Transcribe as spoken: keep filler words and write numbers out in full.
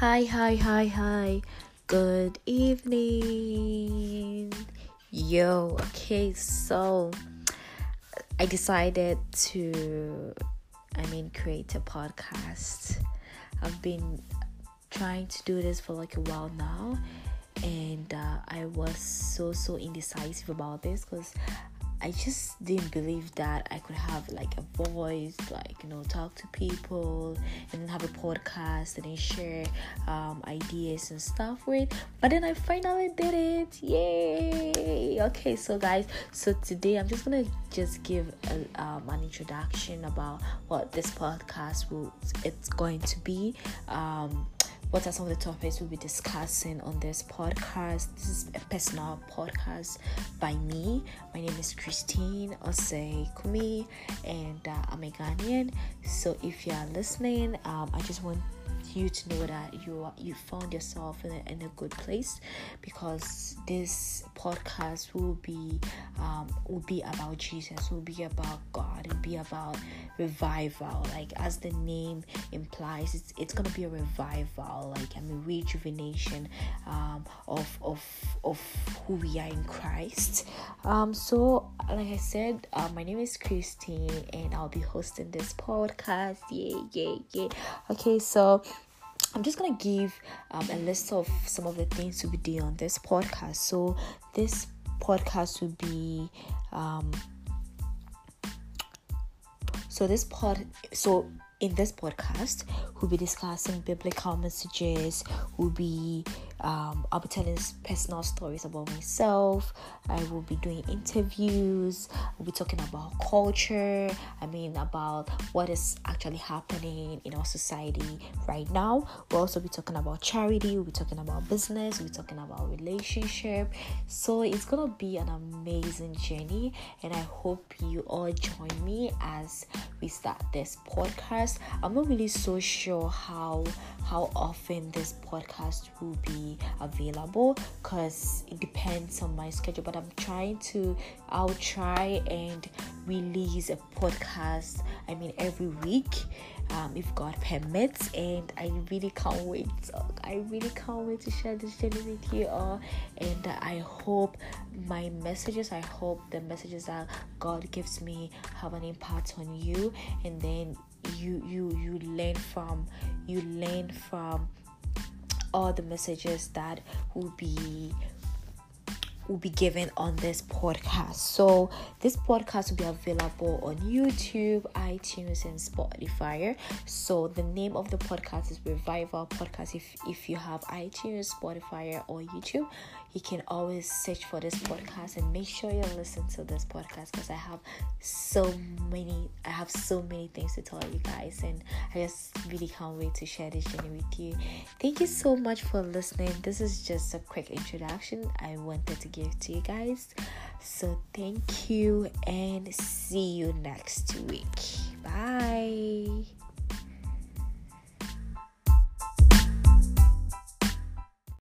Hi, hi, hi, hi. Good evening. Yo, okay, so I decided to, I mean, create a podcast. I've been trying to do this for like a while now. And uh, I was so, so indecisive about this because I just didn't believe that I could have like a voice, like, you know, talk to people and then have a podcast and then share um, ideas and stuff with. But then I finally did it. Yay! Okay, so guys, so today I'm just gonna just give a, um, an introduction about what this podcast will it's going to be. Um, What are some of the topics we'll be discussing on this podcast? This is a personal podcast by me. My name is Christine Osei Kumi, and uh, I'm a Ghanaian. So if you are listening, um, I just want you to know that you are, you found yourself in a, in a good place, because this podcast will be um will be about Jesus, will be about God, it'll be about revival. Like, as the name implies, it's it's gonna be a revival, like I mean rejuvenation um of of of who we are in Christ. Um so like I said, uh, my name is Christine and I'll be hosting this podcast. Yeah, yeah, yeah. Okay, so I'm just gonna give um, a list of some of the things to be doing on this podcast. So this podcast will be um so this pod so in this podcast we'll be discussing biblical messages. We'll be um I'll be telling personal stories about myself. I will be doing interviews. We'll be talking about culture, I mean about what is actually happening in our society right now. We'll also be talking about charity. We'll be talking about business. We'll be talking about relationship. So it's gonna be an amazing journey, and I hope you all join me as we start this podcast. I'm not really so sure how how often this podcast will be available, because it depends on my schedule, but I'm trying to I'll try and release a podcast I mean every week, um if God permits. And I really can't wait I really can't wait to share this journey with you all. And I hope my messages I hope the messages that God gives me have an impact on you, and then you you you learn from you learn from all the messages that will be will be given on this podcast. So this podcast will be available on YouTube, iTunes, and Spotify. So the name of the podcast is Revival Podcast. If if you have iTunes, Spotify, or YouTube, you can always search for this podcast, and make sure you listen to this podcast, because I have so many I have so many things to tell you guys, and I just really can't wait to share this journey with you. Thank you so much for listening. This is just a quick introduction I wanted to give to you guys. So thank you, and see you next week. Bye.